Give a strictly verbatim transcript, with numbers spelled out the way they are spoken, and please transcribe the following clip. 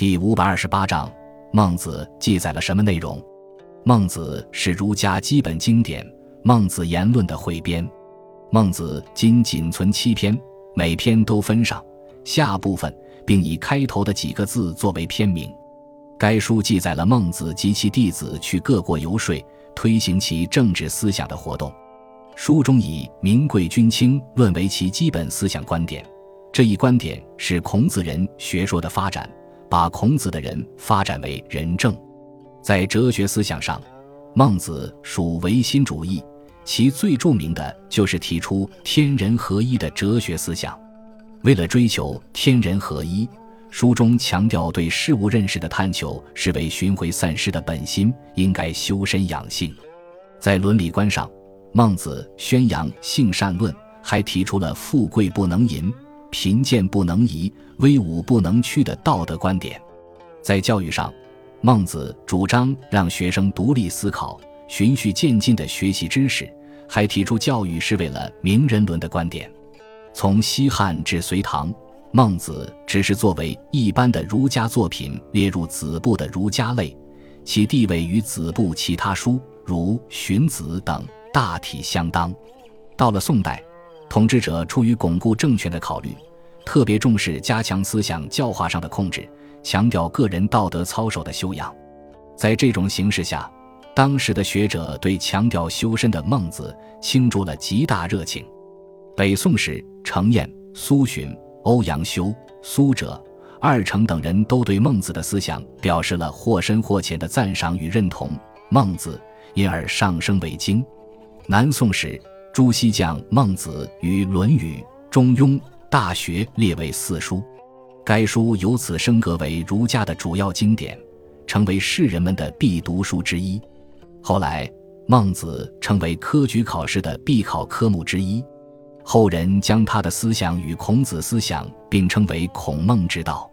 第五百二十八章，孟子记载了什么内容？孟子是儒家基本经典，孟子言论的汇编。孟子今仅存七篇，每篇都分上下部分，并以开头的几个字作为篇名。该书记载了孟子及其弟子去各国游说，推行其政治思想的活动。书中以民贵君轻论为其基本思想观点，这一观点是孔子人学说的发展，把孔子的人发展为仁政。在哲学思想上，孟子属唯心主义，其最著名的就是提出天人合一的哲学思想。为了追求天人合一，书中强调对事物认识的探求是为寻回散失的本心，应该修身养性。在伦理观上，孟子宣扬性善论，还提出了富贵不能淫、贫贱不能移、威武不能屈的道德观点。在教育上，孟子主张让学生独立思考，循序渐进地学习知识，还提出教育是为了明人伦的观点。从西汉至隋唐，孟子只是作为一般的儒家作品列入子部的儒家类，其地位与子部其他书如《荀子》等大体相当。到了宋代，统治者出于巩固政权的考虑，特别重视加强思想教化上的控制，强调个人道德操守的修养。在这种形势下，当时的学者对强调修身的孟子倾注了极大热情。北宋时，程砚、苏洵、欧阳修、苏辙、二程等人都对孟子的思想表示了或深或浅的赞赏与认同，孟子因而上升为经。南宋时，朱熹将孟子与《论语》《中庸》《大学》列为四书，该书由此升格为儒家的主要经典，成为士人们的必读书之一。后来，孟子成为科举考试的必考科目之一，后人将他的思想与孔子思想并称为孔孟之道。